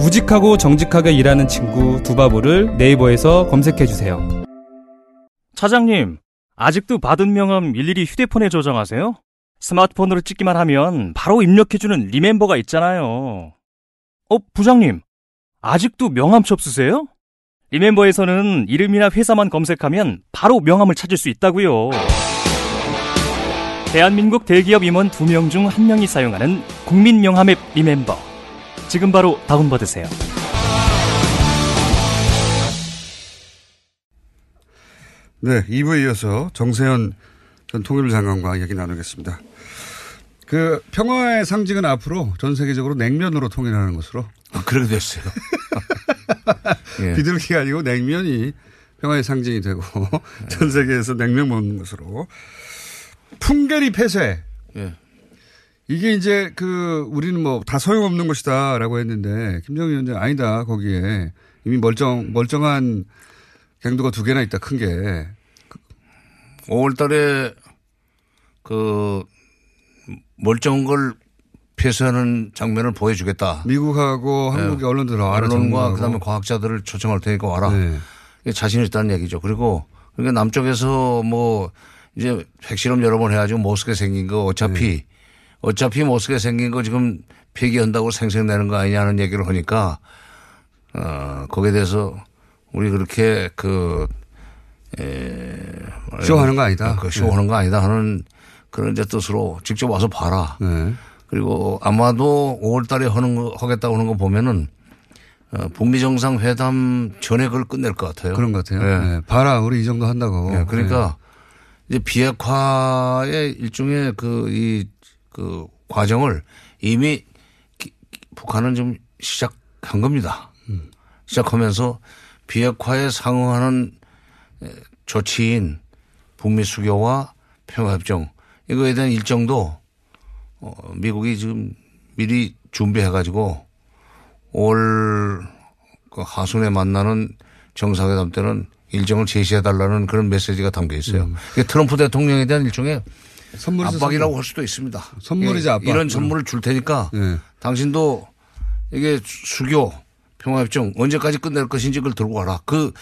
우직하고 정직하게 일하는 친구 두바보를 네이버에서 검색해주세요. 차장님, 아직도 받은 명함 일일이 휴대폰에 저장하세요? 스마트폰으로 찍기만 하면 바로 입력해주는 리멤버가 있잖아요. 부장님, 아직도 명함첩 쓰세요? 리멤버에서는 이름이나 회사만 검색하면 바로 명함을 찾을 수 있다고요. 대한민국 대기업 임원 2명 중 1명이 사용하는 국민명함 앱 리멤버. 지금 바로 다운받으세요. 네, 2부에 이어서 정세현 전 통일부 장관과 이야기 나누겠습니다. 그 평화의 상징은 앞으로 전 세계적으로 냉면으로 통일하는 것으로. 그렇게 됐어요. 예. 비둘기가 아니고 냉면이 평화의 상징이 되고 예. 전 세계에서 냉면 먹는 것으로. 풍계리 폐쇄. 예. 이게 이제 우리는 다 소용없는 것이다 라고 했는데 김정은 위원장 아니다. 거기에 이미 멀쩡한 갱도가 2개나 있다. 큰 게. 5월 달에 멀쩡한 걸 폐쇄하는 장면을 보여주겠다. 미국하고 한국의 네. 언론들 와라. 언론과 그다음에 과학자들을 초청할 테니까 와라. 네. 이게 자신 있다는 얘기죠. 그리고 그러니까 남쪽에서 이제 핵실험 여러 번 해가지고 모스크바 생긴 거 어차피 모스크바에 생긴 거 지금 폐기한다고 생색내는 거 아니냐는 얘기를 하니까 거기에 대해서 우리 그렇게 쇼하는 거 아니다. 쇼하는 거 아니다 하는 그런 이제 뜻으로 직접 와서 봐라. 네. 그리고 아마도 5월 달에 하겠다고 하는 거 보면은 북미 정상회담 전에 그걸 끝낼 것 같아요. 그런 것 같아요. 네. 네. 봐라. 우리 이 정도 한다고. 네. 그러니까 네. 이제 비핵화의 일종의 그 과정을 이미 북한은 좀 시작한 겁니다. 시작하면서 비핵화에 상응하는 조치인 북미 수교와 평화협정 이거에 대한 일정도 미국이 지금 미리 준비해 가지고 올 하순에 만나는 정상회담 때는 일정을 제시해 달라는 그런 메시지가 담겨 있어요. 이게 트럼프 대통령에 대한 일종의 압박이라고 할 수도 있습니다. 선물이지 압박. 이런 선물을 줄 테니까 네. 당신도 이게 수교 평화협정 언제까지 끝낼 것인지 그걸 들고 가라. 그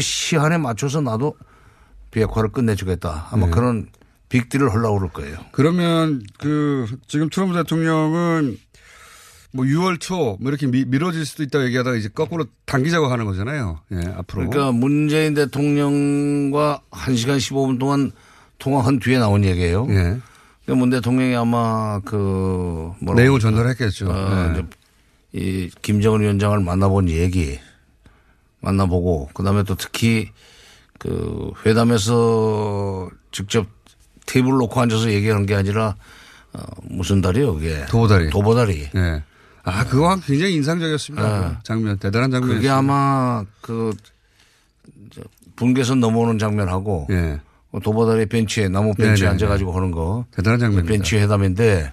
시한에 맞춰서 나도 비핵화를 끝내주겠다. 아마 네. 그런 빅딜을 하려고 그럴 거예요. 그러면 지금 트럼프 대통령은 6월 초 이렇게 미뤄질 수도 있다고 얘기하다가 이제 거꾸로 당기자고 하는 거잖아요. 예, 앞으로. 그러니까 문재인 대통령과 1시간 15분 동안 통화한 뒤에 나온 얘기예요. 예. 문 대통령이 아마 내용을 전달했겠죠. 예. 이 김정은 위원장을 만나본 얘기 만나보고 그다음에 또 특히 회담에서 직접 테이블 놓고 앉아서 얘기하는 게 아니라 무슨 다리요? 그게 도보다리. 예. 그거 굉장히 인상적이었습니다. 예. 대단한 장면. 그게 아마 분계선 넘어오는 장면하고. 예. 도보다리 벤치에 나무 벤치에 네네. 앉아가지고 하는 거 대단한 장면입니다. 벤치 회담인데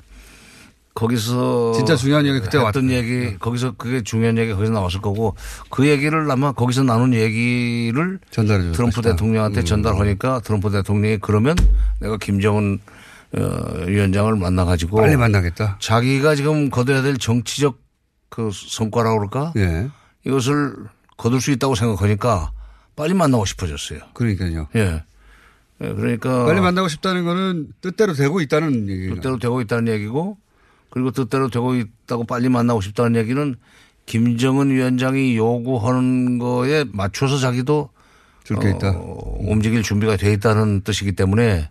거기서 진짜 중요한 얘기 그때 왔던 얘기 거기서 그게 중요한 얘기 거기서 나왔을 거고 그 얘기를 아마 거기서 나눈 얘기를 전달해 트럼프 대통령한테 전달하니까 트럼프 대통령이 그러면 내가 김정은 위원장을 만나가지고 빨리 만나겠다. 자기가 지금 거둬야 될 정치적 성과라고 그럴까? 예. 이것을 거둘 수 있다고 생각하니까 빨리 만나고 싶어졌어요. 그러니까요. 예. 그러니까 빨리 만나고 싶다는 거는 뜻대로 되고 있다는 얘기예요. 뜻대로 되고 있다는 얘기고 그리고 뜻대로 되고 있다고 빨리 만나고 싶다는 얘기는 김정은 위원장이 요구하는 거에 맞춰서 자기도 줄 게 있다. 움직일 준비가 돼 있다는 뜻이기 때문에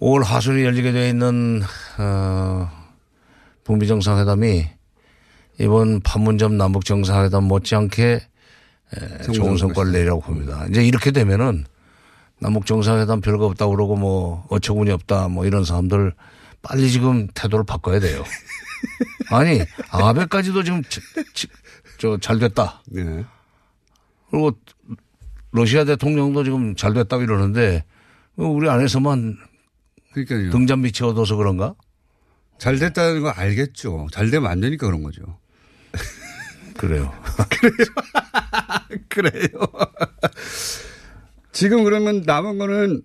올 하순이 열리게 돼 있는 북미 정상회담이 이번 판문점 남북 정상회담 못지않게 좋은 성과를 내리라고 봅니다. 이제 이렇게 되면은 남북 정상회담 별거 없다고 그러고 어처구니 없다 이런 사람들 빨리 지금 태도를 바꿔야 돼요. 아니, 아베까지도 지금 저 잘 됐다. 네. 그리고 러시아 대통령도 지금 잘 됐다고 이러는데 우리 안에서만 그러니까요. 등잔빛이 어두워서 그런가? 잘 됐다는 거 알겠죠. 잘 되면 안 되니까 그런 거죠. 그래요. 그래요. 그래요. 지금 그러면 남은 거는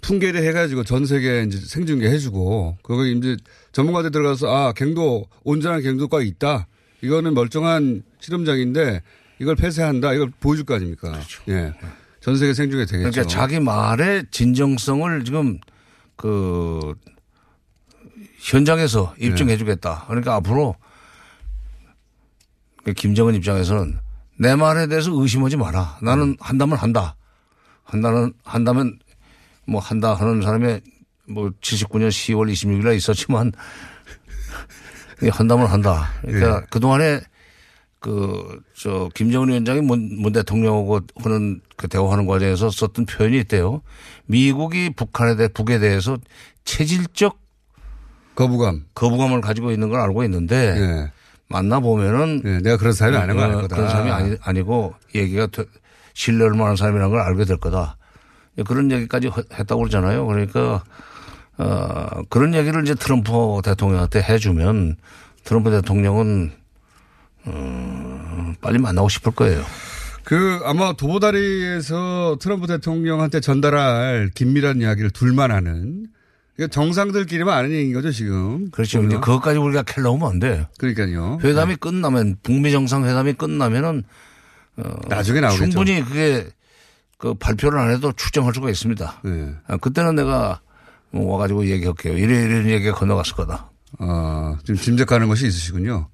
풍계리 해가지고 전 세계에 이제 생중계 해주고, 거기 이제 전문가들 들어가서, 아, 갱도, 온전한 갱도가 있다. 이거는 멀쩡한 실험장인데 이걸 폐쇄한다. 이걸 보여줄 거 아닙니까? 그렇죠. 예. 전 세계 생중계 되겠죠. 그러니까 자기 말의 진정성을 지금 그 현장에서 입증해 주겠다. 그러니까 앞으로 김정은 입장에서는 내 말에 대해서 의심하지 마라. 나는 한다면 한다. 한다면 뭐 한다 하는 사람이 뭐 79년 10월 26일에 있었지만 한다면 한다. 그러니까 네. 그동안에 그, 저, 김정은 위원장이 문 대통령하고 하는 그 대화하는 과정에서 썼던 표현이 있대요. 미국이 북에 대해서 체질적 거부감을 가지고 있는 걸 알고 있는데 네. 만나보면은 네, 내가 그런 사람이 아닌 거 아닐 거다. 그런 사람이 아니고 얘기가 신뢰할 만한 사람이라는 걸 알게 될 거다. 그런 얘기까지 했다고 그러잖아요. 그러니까, 그런 얘기를 이제 트럼프 대통령한테 해주면 트럼프 대통령은 빨리 만나고 싶을 거예요. 그 아마 도보다리에서 트럼프 대통령한테 전달할 긴밀한 이야기를 둘만 하는 그러니까 정상들끼리만 아는 얘기인 거죠 지금. 그렇죠. 보면. 이제 그것까지 우리가 캘러오면 안 돼. 그러니까요. 회담이 끝나면 북미 정상 회담이 끝나면은 나중에 나오겠죠. 충분히 그게 그 발표를 안 해도 추정할 수가 있습니다. 네. 아, 그때는 내가 뭐 와가지고 얘기할게요. 이런 얘기가 건너갔을 거다. 아 지금 짐작하는 것이 있으시군요.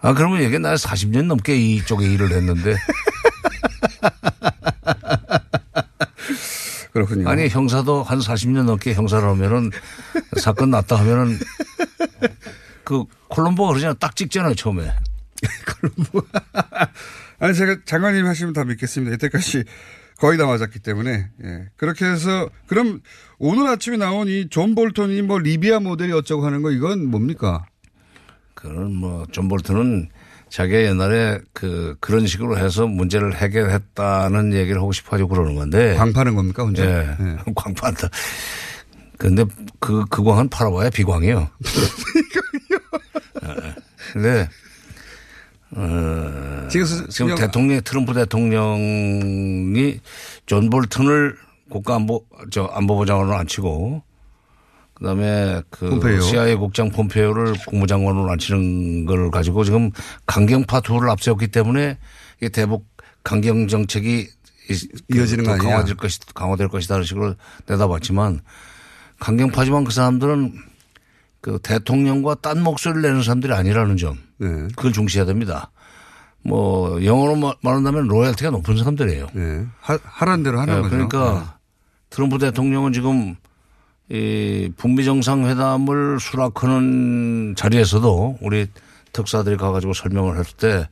아, 그러면 얘기는 나 40년 넘게 이쪽에 일을 했는데. 그렇군요. 아니, 형사도 한 40년 넘게 형사를 하면은 사건 났다 하면은 그 콜롬보가 그러잖아요. 딱 찍잖아요, 처음에. 콜롬보. 아니, 제가 장관님 하시면 다 믿겠습니다. 여태까지 거의 다 맞았기 때문에. 예. 그렇게 해서 그럼 오늘 아침에 나온 이 존 볼턴이 뭐 리비아 모델이 어쩌고 하는 거 이건 뭡니까? 그는 뭐 존 볼턴은 자기가 옛날에 그런 식으로 해서 문제를 해결했다는 얘기를 하고 싶어가지고 그러는 건데. 광파는 겁니까 혼자? 예. 네. 광파한다. 그런데 그 광은 팔아봐야 비광이요. 비광이요. 그런데 지금 트럼프 대통령이 존 볼턴을 국가안보보좌관으로 앉히고. 그다음에 그 CIA 국장 폼페이오를 국무장관으로 앉히는 걸 가지고 지금 강경파 둘을 앞세웠기 때문에 이게 대북 강경 정책이 이어지는 거 아니냐. 강화될 것이다는 식으로 내다봤지만 강경파지만 그 사람들은 그 대통령과 딴 목소리를 내는 사람들이 아니라는 점 네. 그걸 중시해야 됩니다. 뭐 영어로 말한다면 로열티가 높은 사람들이에요. 네. 하란 대로 하는 거죠. 네. 그러니까 트럼프 대통령은 지금 이 북미 정상회담을 수락하는 자리에서도 우리 특사들이 가가지고 설명을 했을 때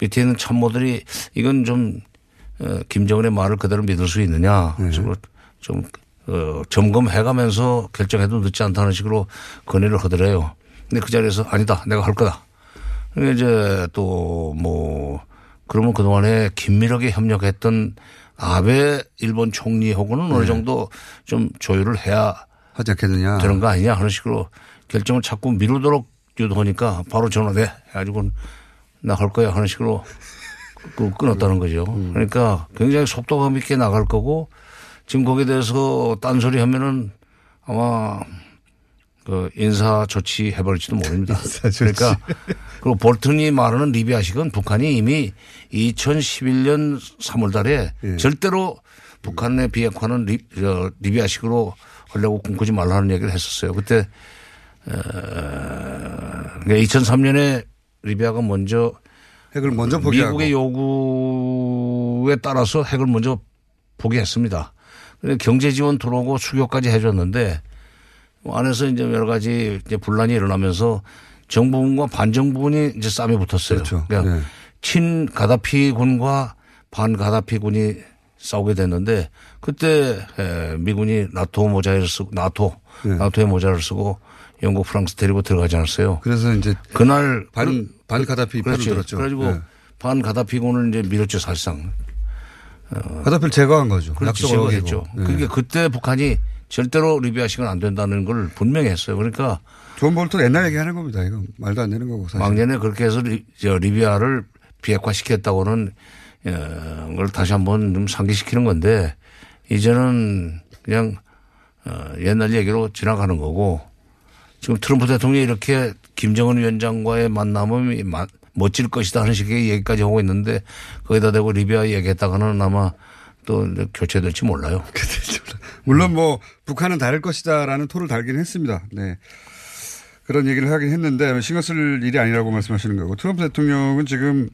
밑에 있는 참모들이 이건 좀 김정은의 말을 그대로 믿을 수 있느냐 식으로 좀 점검해가면서 결정해도 늦지 않다는 식으로 건의를 하더래요. 근데 그 자리에서 아니다, 내가 할 거다. 이제 또 뭐 그러면 그 동안에 긴밀하게 협력했던 아베 일본 총리하고는 어느 정도 좀 조율을 해야. 하지 않겠느냐. 되는 거 아니냐 하는 식으로 결정을 자꾸 미루도록 유도하니까 바로 전화돼 해가지고 나 할 거야 하는 식으로 끊었다는 거죠. 그러니까 굉장히 속도감 있게 나갈 거고 지금 거기에 대해서 딴소리 하면은 아마 그 인사 조치 해버릴지도 모릅니다. 그러니까 그리고 볼튼이 말하는 리비아식은 북한이 이미 2011년 3월 달에 절대로 북한에 비핵화는 리비아식으로 하려고 꿈꾸지 말라는 얘기를 했었어요. 그때 2003년에 리비아가 먼저 핵을 먼저 포기하고 미국의 요구에 따라서 핵을 먼저 포기했습니다. 경제 지원 들어오고 수교까지 해줬는데 안에서 이제 여러 가지 이제 분란이 일어나면서 정부군과 반정부군이 이제 싸움이 붙었어요. 그렇죠. 그러니까 네. 친 가다피 군과 반 가다피 군이 싸우게 됐는데 그때 미군이 나토의 모자를 쓰고 영국, 프랑스 데리고 들어가지 않았어요. 그래서 이제 그날 반 가다피 편을 들었죠. 그래가지고 네. 반 가다피군을 이제 밀었죠 사실상. 가다피를 제거한 거죠. 약속을 어겼죠. 네. 그러니까 그때 북한이 절대로 리비아식은 안 된다는 걸 분명히 했어요. 그러니까 존 볼턴 옛날 얘기하는 겁니다. 이거 말도 안 되는 거고 사실. 막년에 그렇게 해서 리비아를 비핵화시켰다고는 걸 다시 한번 좀 상기시키는 건데 이제는 그냥 옛날 얘기로 지나가는 거고 지금 트럼프 대통령이 이렇게 김정은 위원장과의 만남이 멋질 것이다 하는 식의 얘기까지 하고 있는데 거기다 대고 리비아 얘기했다가는 아마 또 교체될지 몰라요. 물론 뭐 북한은 다를 것이다라는 토를 달긴 했습니다. 네. 그런 얘기를 하긴 했는데 신경 쓸 일이 아니라고 말씀하시는 거고 트럼프 대통령은 지금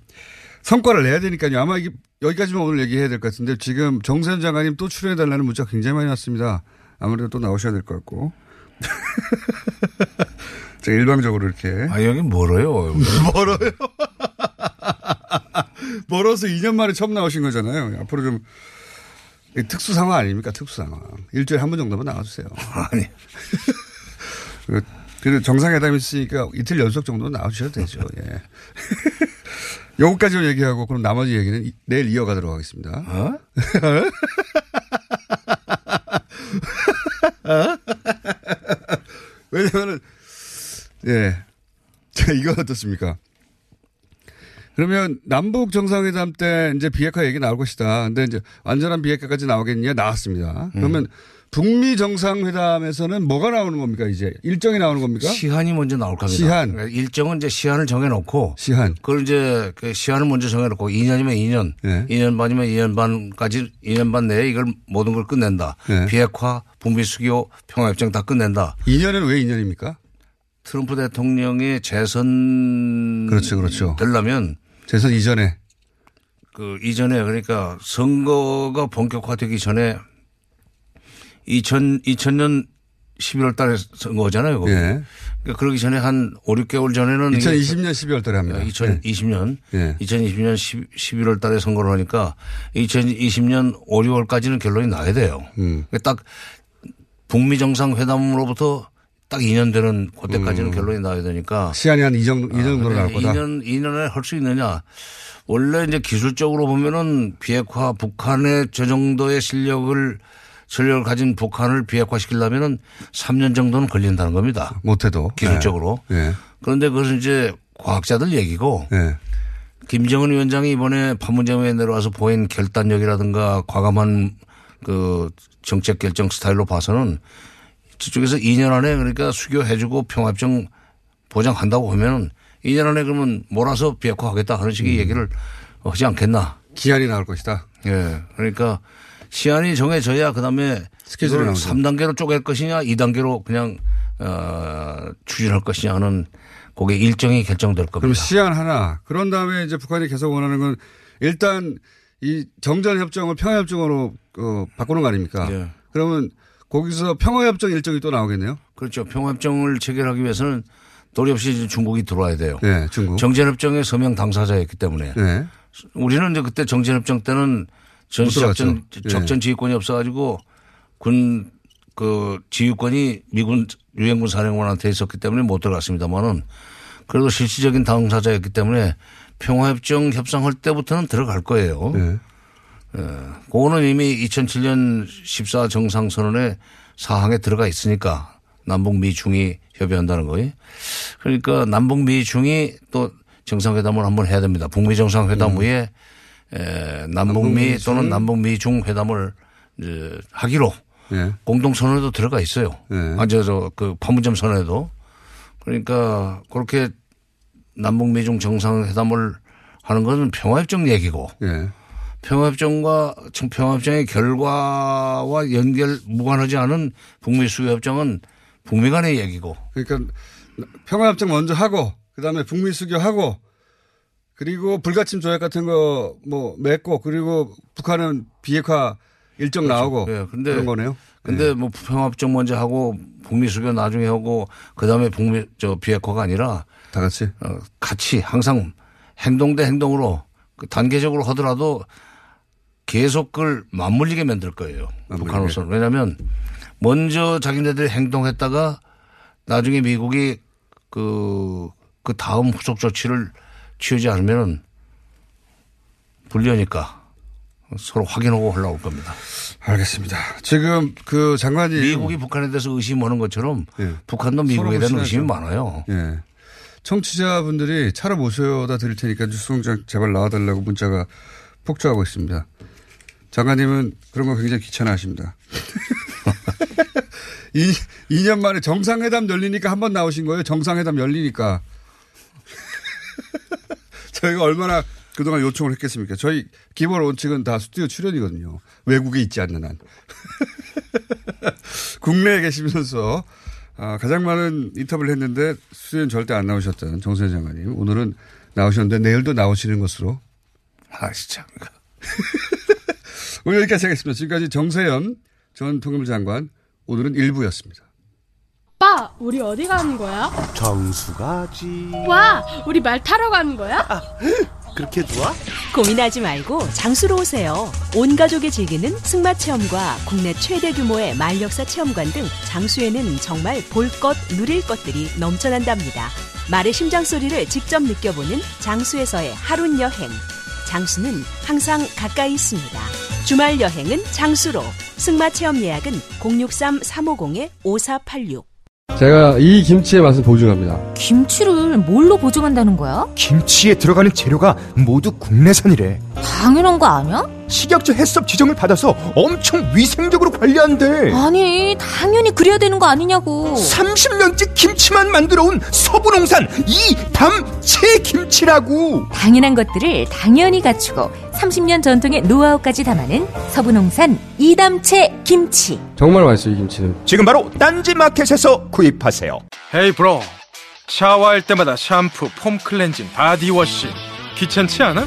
성과를 내야 되니까요. 아마 이게 여기까지만 오늘 얘기해야 될 것 같은데 지금 정세현 장관님 또 출연해달라는 문자가 굉장히 많이 왔습니다. 아무래도 또 나오셔야 될 것 같고. 제가 일방적으로 이렇게. 아, 여기 멀어요. 멀어요. 멀어서 2년 만에 처음 나오신 거잖아요. 앞으로 좀 특수 상황 아닙니까? 특수 상황. 일주일에 한 번 정도만 나와주세요. 아니. 그래도 정상회담이 있으니까 이틀 연속 정도는 나와주셔도 되죠. 예. 요거까지만 얘기하고 그럼 나머지 얘기는 내일 이어가도록 하겠습니다. 어? 왜냐면은 예, 자 이거 어떻습니까? 그러면 남북 정상회담 때 이제 비핵화 얘기 나올 것이다. 근데 이제 완전한 비핵화까지 나오겠냐 나왔습니다. 그러면 북미 정상회담에서는 뭐가 나오는 겁니까? 이제 일정이 나오는 겁니까? 시한이 먼저 나올 겁니다. 시한. 일정은 이제 시한을 정해놓고. 시한. 그걸 이제 그 시한을 먼저 정해놓고 2년이면 2년. 네. 2년 반이면 2년 반까지 2년 반 내에 이걸 모든 걸 끝낸다. 네. 비핵화, 북미 수교, 평화협정 다 끝낸다. 2년은 왜 2년입니까? 트럼프 대통령의 재선. 그렇죠, 그렇죠. 되려면. 재선 이전에. 그 이전에 그러니까 선거가 본격화되기 전에 2000년 11월 달에 선거 오잖아요. 거기. 예. 그러니까 그러기 전에 한 5, 6개월 전에는. 2020년 12월 달에 합니다. 2020년. 예. 2020년 11월 달에 선거를 하니까 2020년 5, 6월까지는 결론이 나야 돼요. 그러니까 딱 북미 정상회담으로부터 딱 2년 되는 그때까지는 결론이 나야 되니까. 시간이 한 이 정도로 나올 거다. 2년에 할 수 있느냐. 원래 이제 기술적으로 보면은 비핵화 북한의 저 정도의 실력을 가진 북한을 비핵화시키려면은 3년 정도는 걸린다는 겁니다. 못해도 기술적으로. 네. 네. 그런데 그것은 이제 과학자들 얘기고 네. 김정은 위원장이 이번에 판문점에 내려와서 보인 결단력이라든가 과감한 그 정책 결정 스타일로 봐서는 저쪽에서 2년 안에 그러니까 수교해주고 평화협정 보장한다고 하면은 2년 안에 그러면 몰아서 비핵화하겠다 하는 식의 얘기를 하지 않겠나. 기한이 나올 것이다. 예. 네. 그러니까. 시한이 정해져야 그다음에 스케줄을 3단계로 쪼갤 것이냐 2단계로 그냥 추진할 것이냐 하는 그게 일정이 결정될 겁니다. 그럼 시한 하나. 그런 다음에 이제 북한이 계속 원하는 건 일단 이 정전협정을 평화협정으로 바꾸는 거 아닙니까? 예. 그러면 거기서 평화협정 일정이 또 나오겠네요. 그렇죠. 평화협정을 체결하기 위해서는 도리 없이 중국이 들어와야 돼요. 네, 중국. 정전협정의 서명 당사자였기 때문에 네. 우리는 이제 그때 정전협정 때는 전시작전 지휘권이 없어가지고 군 그 지휘권이 미군 유엔군 사령관한테 있었기 때문에 못 들어갔습니다만은 그래도 실질적인 당사자였기 때문에 평화협정 협상할 때부터는 들어갈 거예요. 네. 예. 그거는 이미 2007년 14 정상선언의 사항에 들어가 있으니까 남북미 중이 협의한다는 거예요. 그러니까 남북미 중이 또 정상회담을 한번 해야 됩니다. 북미 정상회담 후에. 예, 남북미 또는 남북미 중 회담을 이제 하기로 예. 공동선언에도 들어가 있어요. 예. 아, 그 판문점 선언에도. 그러니까 그렇게 남북미 중 정상회담을 하는 것은 평화협정 얘기고 예. 평화협정과 평화협정의 결과와 연결 무관하지 않은 북미 수교협정은 북미 간의 얘기고. 그러니까 평화협정 먼저 하고 그다음에 북미 수교하고 그리고 불가침 조약 같은 거 뭐 맺고 그리고 북한은 비핵화 일정 그렇죠. 나오고 네. 근데 그런 거네요. 근데 네. 뭐 평화협정 먼저 하고 북미 수교 나중에 하고 그다음에 북미 저 비핵화가 아니라 다 같이 같이 항상 행동 대 행동으로 단계적으로 하더라도 계속 그걸 맞물리게 만들 거예요. 북한으로서는. 왜냐하면 먼저 자기네들이 행동했다가 나중에 미국이 그 다음 후속 조치를 치우지 않으면 불리하니까 서로 확인하고 올라올 겁니다. 알겠습니다. 지금 그 장관이 미국이 북한에 대해서 의심하는 것처럼 예. 북한도 미국에 대한 의심이 많아요. 예. 청취자분들이 차로 모셔다 드릴 테니까 뉴스공장 제발 나와달라고 문자가 폭주하고 있습니다. 장관님은 그런 거 굉장히 귀찮아하십니다. 2년 만에 정상회담 열리니까 한번 나오신 거예요. 정상회담 열리니까. 저희가 얼마나 그동안 요청을 했겠습니까? 저희 기본 원칙은 다 스튜디오 출연이거든요. 외국에 있지 않는 한. 국내에 계시면서 가장 많은 인터뷰를 했는데 수요일은 절대 안 나오셨던 정세현 장관님. 오늘은 나오셨는데 내일도 나오시는 것으로. 아시죠? 오늘 여기까지 하겠습니다. 지금까지 정세현 전 통일부 장관. 오늘은 1부였습니다. 오빠 우리 어디 가는 거야? 정수 가지. 와 우리 말 타러 가는 거야? 그렇게 좋아? 고민하지 말고 장수로 오세요. 온 가족이 즐기는 승마체험과 국내 최대 규모의 말역사 체험관 등 장수에는 정말 볼 것, 누릴 것들이 넘쳐난답니다. 말의 심장소리를 직접 느껴보는 장수에서의 하룬 여행. 장수는 항상 가까이 있습니다. 주말 여행은 장수로. 승마체험 예약은 063-350-5486. 제가 이 김치의 맛을 보증합니다. 김치를 뭘로 보증한다는 거야? 김치에 들어가는 재료가 모두 국내산이래. 당연한 거 아니야? 식약처 해썹 지정을 받아서 엄청 위생적으로 관리한대. 아니 당연히 그래야 되는 거 아니냐고. 30년째 김치만 만들어온 서부농산 이담채 김치라고. 당연한 것들을 당연히 갖추고 30년 전통의 노하우까지 담아낸 서부농산 이담채 김치. 정말 맛있어요 이 김치는. 지금 바로 딴지마켓에서 구입하세요. 헤이 브로, 샤워할 때마다 샴푸, 폼 클렌징, 바디워시 귀찮지 않아?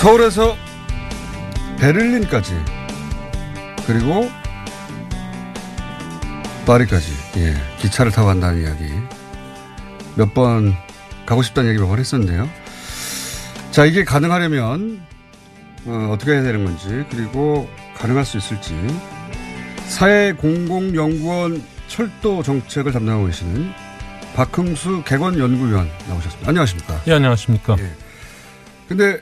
서울에서 베를린까지 그리고 파리까지 예, 기차를 타고 간다는 이야기 몇 번 가고 싶다는 이야기 몇 번 했었는데요. 자 이게 가능하려면 어떻게 해야 되는 건지 그리고 가능할 수 있을지 사회공공연구원 철도 정책을 담당하고 계시는 박흥수 객원연구위원 나오셨습니다. 안녕하십니까? 예 안녕하십니까? 예. 근데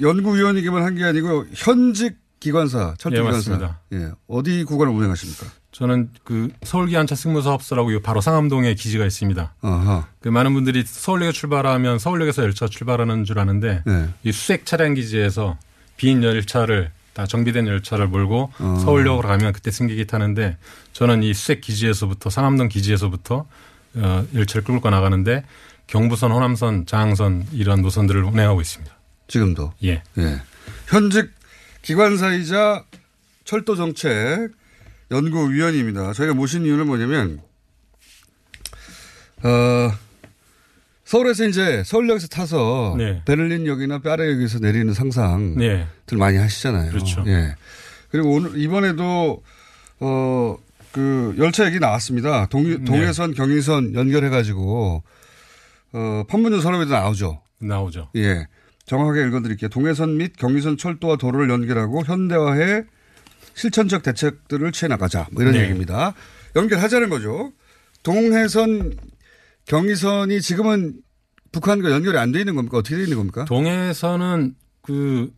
연구위원이기만 한 게 아니고 현직 기관사, 철도기관사. 예, 예, 어디 구간을 운행하십니까? 저는 그 서울기안차 승무사업소라고 바로 상암동에 기지가 있습니다. 아하. 그 많은 분들이 서울역에 출발하면 서울역에서 열차 출발하는 줄 아는데 예. 이 수색 차량 기지에서 빈 열차를 다 정비된 열차를 몰고 서울역으로 가면 그때 승객이 타는데 저는 이 수색 기지에서부터 상암동 기지에서부터 열차를 끌고 나가는데 경부선, 호남선, 장항선 이런 노선들을 운행하고 있습니다. 지금도. 예. 예. 현직 기관사이자 철도정책 연구위원입니다. 저희가 모신 이유는 뭐냐면, 서울에서 이제 서울역에서 타서 네. 베를린역이나 파리역에서 내리는 상상들 네. 많이 하시잖아요. 그렇죠. 예. 그리고 오늘, 이번에도, 그 열차 얘기 나왔습니다. 동해선, 네. 경의선 연결해가지고, 판문점 서랍에도 나오죠. 나오죠. 예. 정확하게 읽어드릴게요. 동해선 및 경의선 철도와 도로를 연결하고 현대화해 실천적 대책들을 취해나가자. 뭐 이런 네. 얘기입니다. 연결하자는 거죠. 동해선, 경의선이 지금은 북한과 연결이 안 돼 있는 겁니까? 어떻게 돼 있는 겁니까? 동해선은 그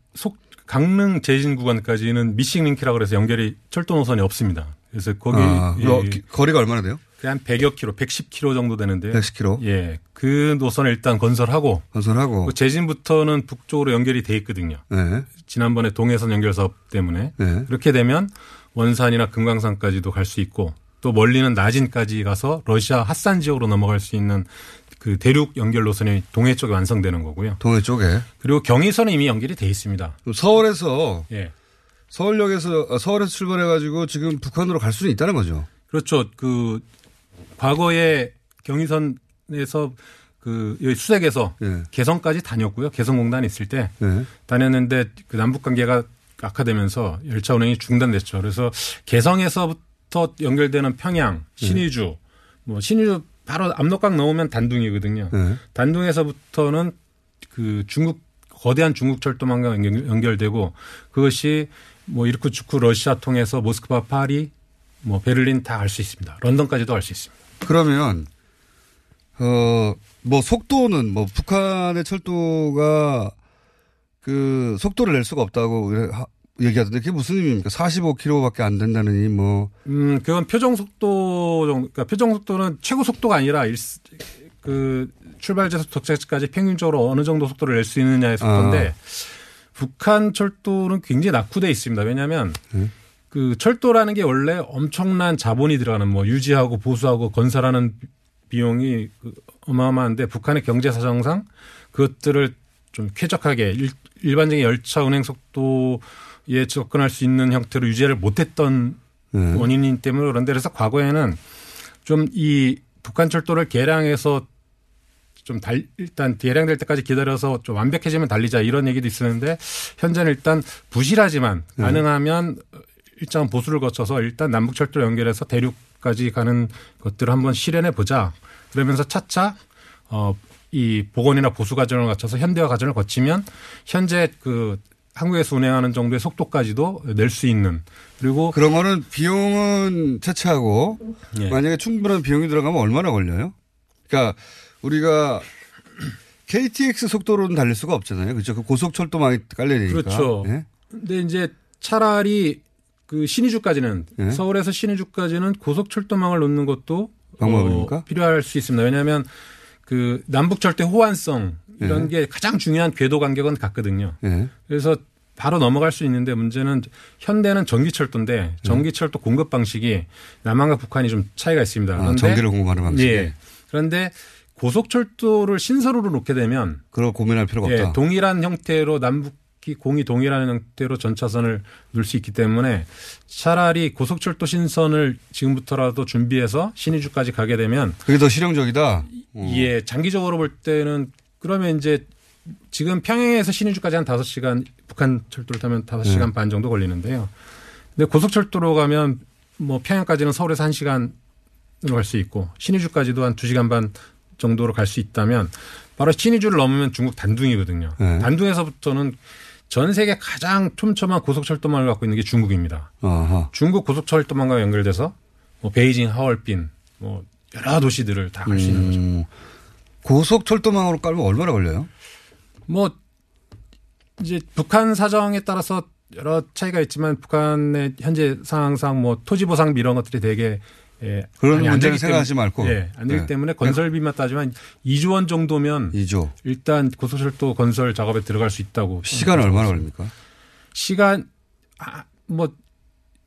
강릉 재진 구간까지는 미싱링키라고 해서 연결이 철도 노선이 없습니다. 그래서 거기 거리가 얼마나 돼요? 한 100여 킬로, 110킬로 정도 되는데요. 110킬로. 예, 그 노선을 일단 건설하고. 그 재진부터는 북쪽으로 연결이 돼 있거든요. 네. 지난번에 동해선 연결 사업 때문에. 네. 그렇게 되면 원산이나 금강산까지도 갈 수 있고 또 멀리는 나진까지 가서 러시아 핫산 지역으로 넘어갈 수 있는 그 대륙 연결 노선이 동해 쪽에 완성되는 거고요. 동해 쪽에. 그리고 경의선은 이미 연결이 돼 있습니다. 서울에서. 예. 서울에서 출발해가지고 지금 북한으로 갈 수는 있다는 거죠. 그렇죠. 그 과거에 경의선에서 그 여기 수색에서 예. 개성까지 다녔고요. 개성공단이 있을 때 예. 다녔는데 그 남북 관계가 악화되면서 열차 운행이 중단됐죠. 그래서 개성에서부터 연결되는 평양, 신의주, 예. 뭐 신의주 바로 압록강 넘으면 단둥이거든요. 예. 단둥에서부터는 그 거대한 중국 철도망과 연결되고 그것이 뭐 이르크츠크 러시아 통해서 모스크바, 파리, 뭐 베를린 다 갈 수 있습니다. 런던까지도 갈 수 있습니다. 그러면 뭐 속도는 뭐 북한의 철도가 그 속도를 낼 수가 없다고 얘기하던데 그게 무슨 의미입니까? 45km밖에 안 된다느니 뭐 그건 표정 속도 정도. 그러니까 표정 속도는 최고 속도가 아니라 그 출발지에서 도착지까지 평균적으로 어느 정도 속도를 낼 수 있느냐의 속도인데 북한 철도는 굉장히 낙후돼 있습니다. 왜냐하면 그 철도라는 게 원래 엄청난 자본이 들어가는 뭐 유지하고 보수하고 건설하는 비용이 어마어마한데 북한의 경제 사정상 그것들을 좀 쾌적하게 일반적인 열차 운행 속도에 접근할 수 있는 형태로 유지를 못했던 원인이 때문에 그런데 그래서 과거에는 좀 이 북한 철도를 개량해서 좀 일단 개량될 때까지 기다려서 좀 완벽해지면 달리자 이런 얘기도 있었는데 현재는 일단 부실하지만 가능하면 일정 보수를 거쳐서 일단 남북철도를 연결해서 대륙까지 가는 것들을 한번 실현해 보자. 그러면서 차차 이 복원이나 보수 과정을 거쳐서 현대화 과정을 거치면 현재 그 한국에서 운행하는 정도의 속도까지도 낼 수 있는 그리고 그런 거는 비용은 차치하고 예. 만약에 충분한 비용이 들어가면 얼마나 걸려요? 그러니까 우리가 KTX 속도로는 달릴 수가 없잖아요. 그렇죠. 그 고속철도망이 깔려니까. 그렇죠. 예? 근데 이제 차라리 그 신의주까지는 예? 서울에서 신의주까지는 고속철도망을 놓는 것도 방법입니까? 필요할 수 있습니다. 왜냐하면 그 남북철도의 호환성 이런 게 가장 중요한 궤도 간격은 같거든요. 그래서 바로 넘어갈 수 있는데 문제는 현대는 전기철도인데 전기철도 공급 방식이 남한과 북한이 좀 차이가 있습니다. 그런데 전기를 공급하는 방식이. 예. 그런데 고속철도를 신설으로 놓게 되면 그걸 고민할 필요가 없다. 예. 동일한 형태로 남북이 공이 동일한 형태로 전차선을 놓을 수 있기 때문에 차라리 고속철도 신선을 지금부터라도 준비해서 신의주까지 가게 되면 그게 더 실용적이다. 예, 장기적으로 볼 때는 그러면 이제 지금 평양에서 신의주까지 한 5시간 북한 철도를 타면 5시간 반 정도 걸리는데요. 근데 고속철도로 가면 뭐 평양까지는 서울에서 1시간으로 갈 수 있고 신의주까지도 한 2시간 반 정도로 갈 수 있다면 바로 신의주를 넘으면 중국 단둥이거든요. 단둥에서부터는 전 세계 가장 촘촘한 고속철도망을 갖고 있는 게 중국입니다. 아하. 중국 고속철도망과 연결돼서 뭐 베이징, 하얼빈 뭐 여러 도시들을 다 갈 수 있는 거죠. 고속철도망으로 깔면 얼마나 걸려요? 뭐 이제 북한 사정에 따라서 여러 차이가 있지만 북한의 현재 상황상 뭐 토지 보상 이런 것들이 되게 그런 문제를 생각하지 말고 안 되기 때문에 건설비만 따지면 2조 원 정도면 2조. 일단 고속철도 건설 작업에 들어갈 수 있다고. 시간은 얼마나 걸립니까? 시간 뭐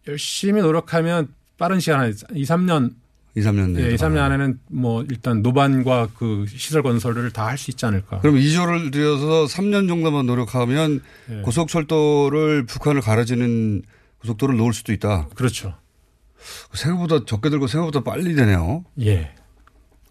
열심히 노력하면 빠른 시간 안에 2-3년 내. 예, 2-3년 안에는 뭐 일단 노반과 그 시설 건설을 다 할 수 있지 않을까. 그럼 2조를 들여서 3년 정도만 노력하면 예. 고속철도를 북한을 가로지르는 고속도로를 놓을 수도 있다. 그렇죠. 생각보다 적게 들고 생각보다 빨리 되네요. 예.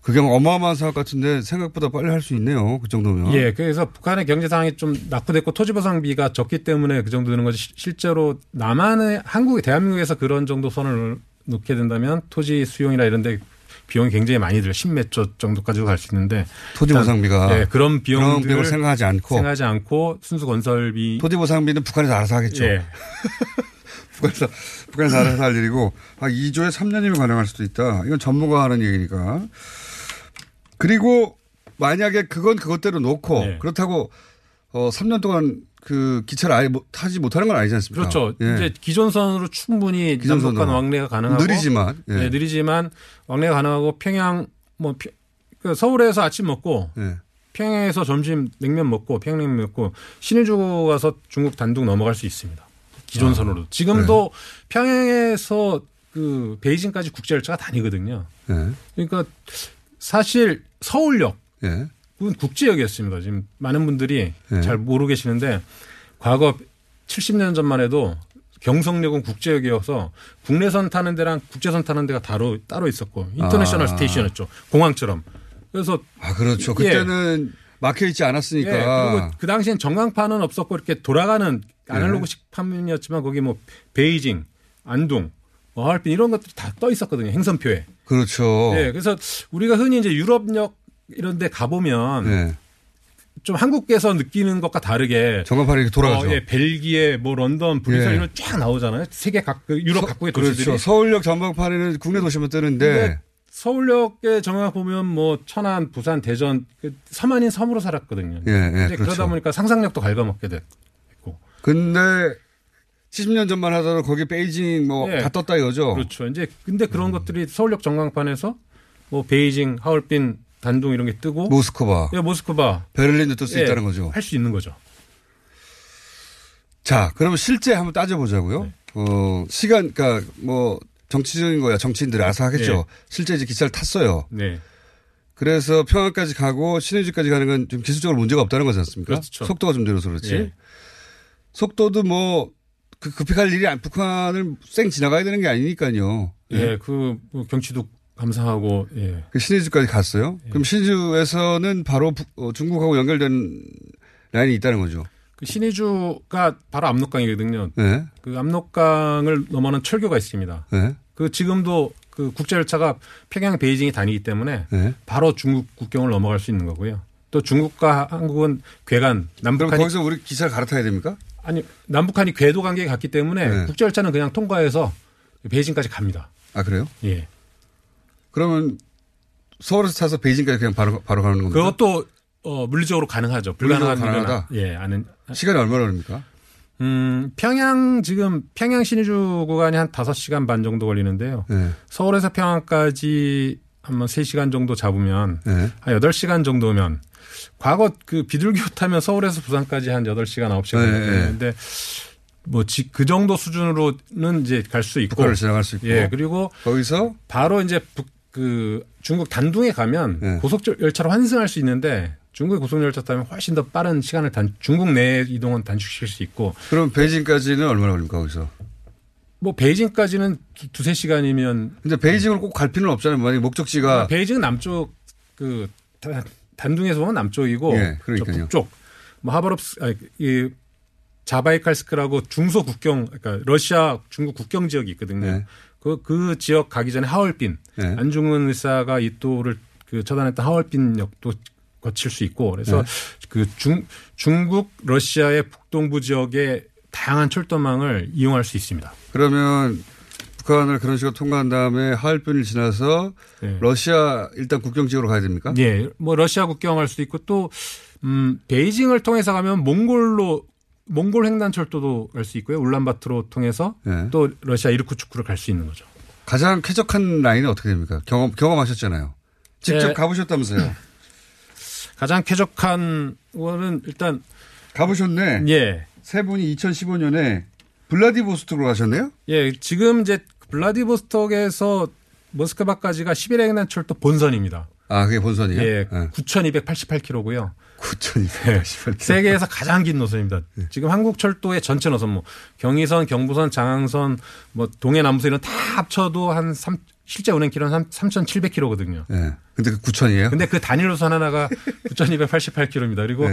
그게 어마어마한 사업 같은데 생각보다 빨리 할 수 있네요. 그 정도면. 예. 그래서 북한의 경제 상황이 좀 낙후됐고 토지 보상비가 적기 때문에 그 정도 되는 거지. 실제로 남한의 한국이 대한민국에서 그런 정도 선을 놓게 된다면 토지 수용이나 이런 데 비용이 굉장히 많이 들어요. 10몇 조 정도까지도 갈 수 있는데. 토지 보상비가. 예, 그런 비용들을 생각하지 않고 순수 건설비. 토지 보상비는 북한에서 알아서 하겠죠. 예. 북한에서 알아서 할 일이고 2조에 3년이면 가능할 수도 있다. 이건 전문가가 하는 얘기니까. 그리고 만약에 그건 그것대로 놓고 네. 그렇다고 3년 동안 그 기차를 아예 타지 못하는 건 아니지 않습니까? 그렇죠. 예. 이제 기존선으로 충분히 남북 간 왕래가 가능하고 느리지만 예. 네, 느리지만 왕래가 가능하고 평양 뭐 서울에서 아침 먹고 예. 평양에서 점심 냉면 먹고 평양냉면 먹고 신의주 가서 중국 단둥 넘어갈 수 있습니다. 기존선으로. 지금도 예. 평양에서 그 베이징까지 국제 열차가 다니거든요. 예. 그러니까 사실 서울역 예. 그건 국제역이었습니다. 지금 많은 분들이 네. 잘 모르고 계시는데 과거 70년 전만 해도 경성역은 국제역이어서 국내선 타는 데랑 국제선 타는 데가 따로 있었고 인터내셔널 스테이션이었죠. 공항처럼. 그래서 그렇죠. 예. 그때는 막혀 있지 않았으니까. 예. 그리고 그 당시엔 전광판은 없었고 이렇게 돌아가는 아날로그식 판문이었지만 거기 뭐 베이징, 안동, 하얼빈 이런 것들이 다 떠 있었거든요. 행선표에. 그렇죠. 예. 그래서 우리가 흔히 이제 유럽역 이런데 가보면 네. 좀 한국에서 느끼는 것과 다르게 전광판이 이렇게 돌아가죠. 예, 벨기에, 뭐 런던, 브뤼셀 이런 쫙 나오잖아요. 세계 각 유럽 각국의 도시들이. 그렇죠. 서울역 전광판에는 국내 도시만 뜨는데 서울역의 전광판 보면 뭐 천안, 부산, 대전 섬 아닌 섬으로 살았거든요. 그런데 그러다 보니까 상상력도 갉아먹게 됐고. 근데 70년 전만 하더라도 거기 베이징 뭐 다 떴다 이거죠. 그렇죠. 이제 근데 그런 것들이 서울역 전광판에서 뭐 베이징, 하얼빈 단둥 이런 게 뜨고. 모스크바. 예, 모스크바. 베를린도 뜰 수 있다는 거죠. 할 수 있는 거죠. 자, 그러면 실제 한번 따져보자고요. 네. 그러니까 뭐 정치적인 거야. 정치인들이 알아서 하겠죠. 네. 실제 이제 기차를 탔어요. 네. 그래서 평양까지 가고 신의주까지 가는 건 좀 기술적으로 문제가 없다는 거지 않습니까? 그렇죠. 속도가 좀 늘어서 그렇지. 네. 속도도 뭐 급히 갈 일이 북한을 쌩 지나가야 되는 게 아니니까요. 예, 네, 그 경치도 감사하고 예. 그 신의주까지 갔어요. 예. 그럼 신의주에서는 바로 중국하고 연결된 라인이 있다는 거죠. 그 신의주가 바로 압록강이거든요. 예. 그 압록강을 넘어가는 철교가 있습니다. 예. 그 지금도 그 국제 열차가 평양 베이징이 다니기 때문에 예. 바로 중국 국경을 넘어갈 수 있는 거고요. 또 중국과 한국은 궤간 남북한이 그럼 거기서 우리 기차를 갈아타야 됩니까? 아니 남북한이 궤도 관계에 갔기 때문에 예. 국제 열차는 그냥 통과해서 베이징까지 갑니다. 아 그래요? 예. 그러면 서울에서 타서 베이징까지 그냥 바로 가는 겁니까? 그것도 물리적으로 가능하죠. 불가능하다. 예, 아는 시간이 얼마나 걸립니까? 평양 신의주 구간이 한 5시간 반 정도 걸리는데요. 네. 서울에서 평양까지 한 3시간 정도 잡으면 한 8시간 정도면 과거 그 비둘기호 타면 서울에서 부산까지 한 8시간 9시간 걸리는데 뭐 그 정도 수준으로는 이제 갈 수 있고 국가를 지나갈 수 있고 예 그리고 거기서 바로 이제 그 중국 단둥에 가면 고속열차로 환승할 수 있는데 중국의 고속열차 타면 훨씬 더 빠른 시간을 중국 내 이동은 단축시킬 수 있고 그럼 베이징까지는 얼마나 걸립니까 거기서? 뭐 베이징까지는 2-3시간이면 근데 베이징을 꼭 갈 필요는 없잖아요 만약에 목적지가 베이징은 남쪽 그 단둥에서 보면 남쪽이고 북쪽 뭐 자바이칼스크라고 중소 국경, 그러니까 러시아 중국 국경 지역이 있거든요. 그 지역 가기 전에 하얼빈, 안중근 의사가 이 또를 그 처단했던 하얼빈역도 거칠 수 있고, 그래서 그 중국, 러시아의 북동부 지역의 다양한 철도망을 이용할 수 있습니다. 그러면 북한을 그런 식으로 통과한 다음에 하얼빈을 지나서 러시아 일단 국경 지역으로 가야 됩니까? 네, 뭐 러시아 국경할 수 있고 또 베이징을 통해서 가면 몽골 횡단 철도도 갈 수 있고요. 울란바토로 통해서 또 러시아 이르쿠츠크로 갈 수 있는 거죠. 가장 쾌적한 라인은 어떻게 됩니까? 경험하셨잖아요. 직접 가보셨다면서요. 가장 쾌적한 거는 일단. 가보셨네. 예. 세 분이 2015년에 블라디보스톡으로 가셨네요. 예. 지금 이제 블라디보스톡에서 모스크바까지가 시베리아 횡단 철도 본선입니다. 아, 그게 본선이에요? 예. 9,288km고요. 9,288km. 세계에서 가장 긴 노선입니다. 지금 한국 철도의 전체 노선 뭐 경의선, 경부선, 장항선, 뭐 동해남부선 이런 다 합쳐도 실제 운행 길은 3,700km거든요. 예. 근데 그 9,000이에요? 근데 그 단일 노선 하나가 9,288km입니다. 그리고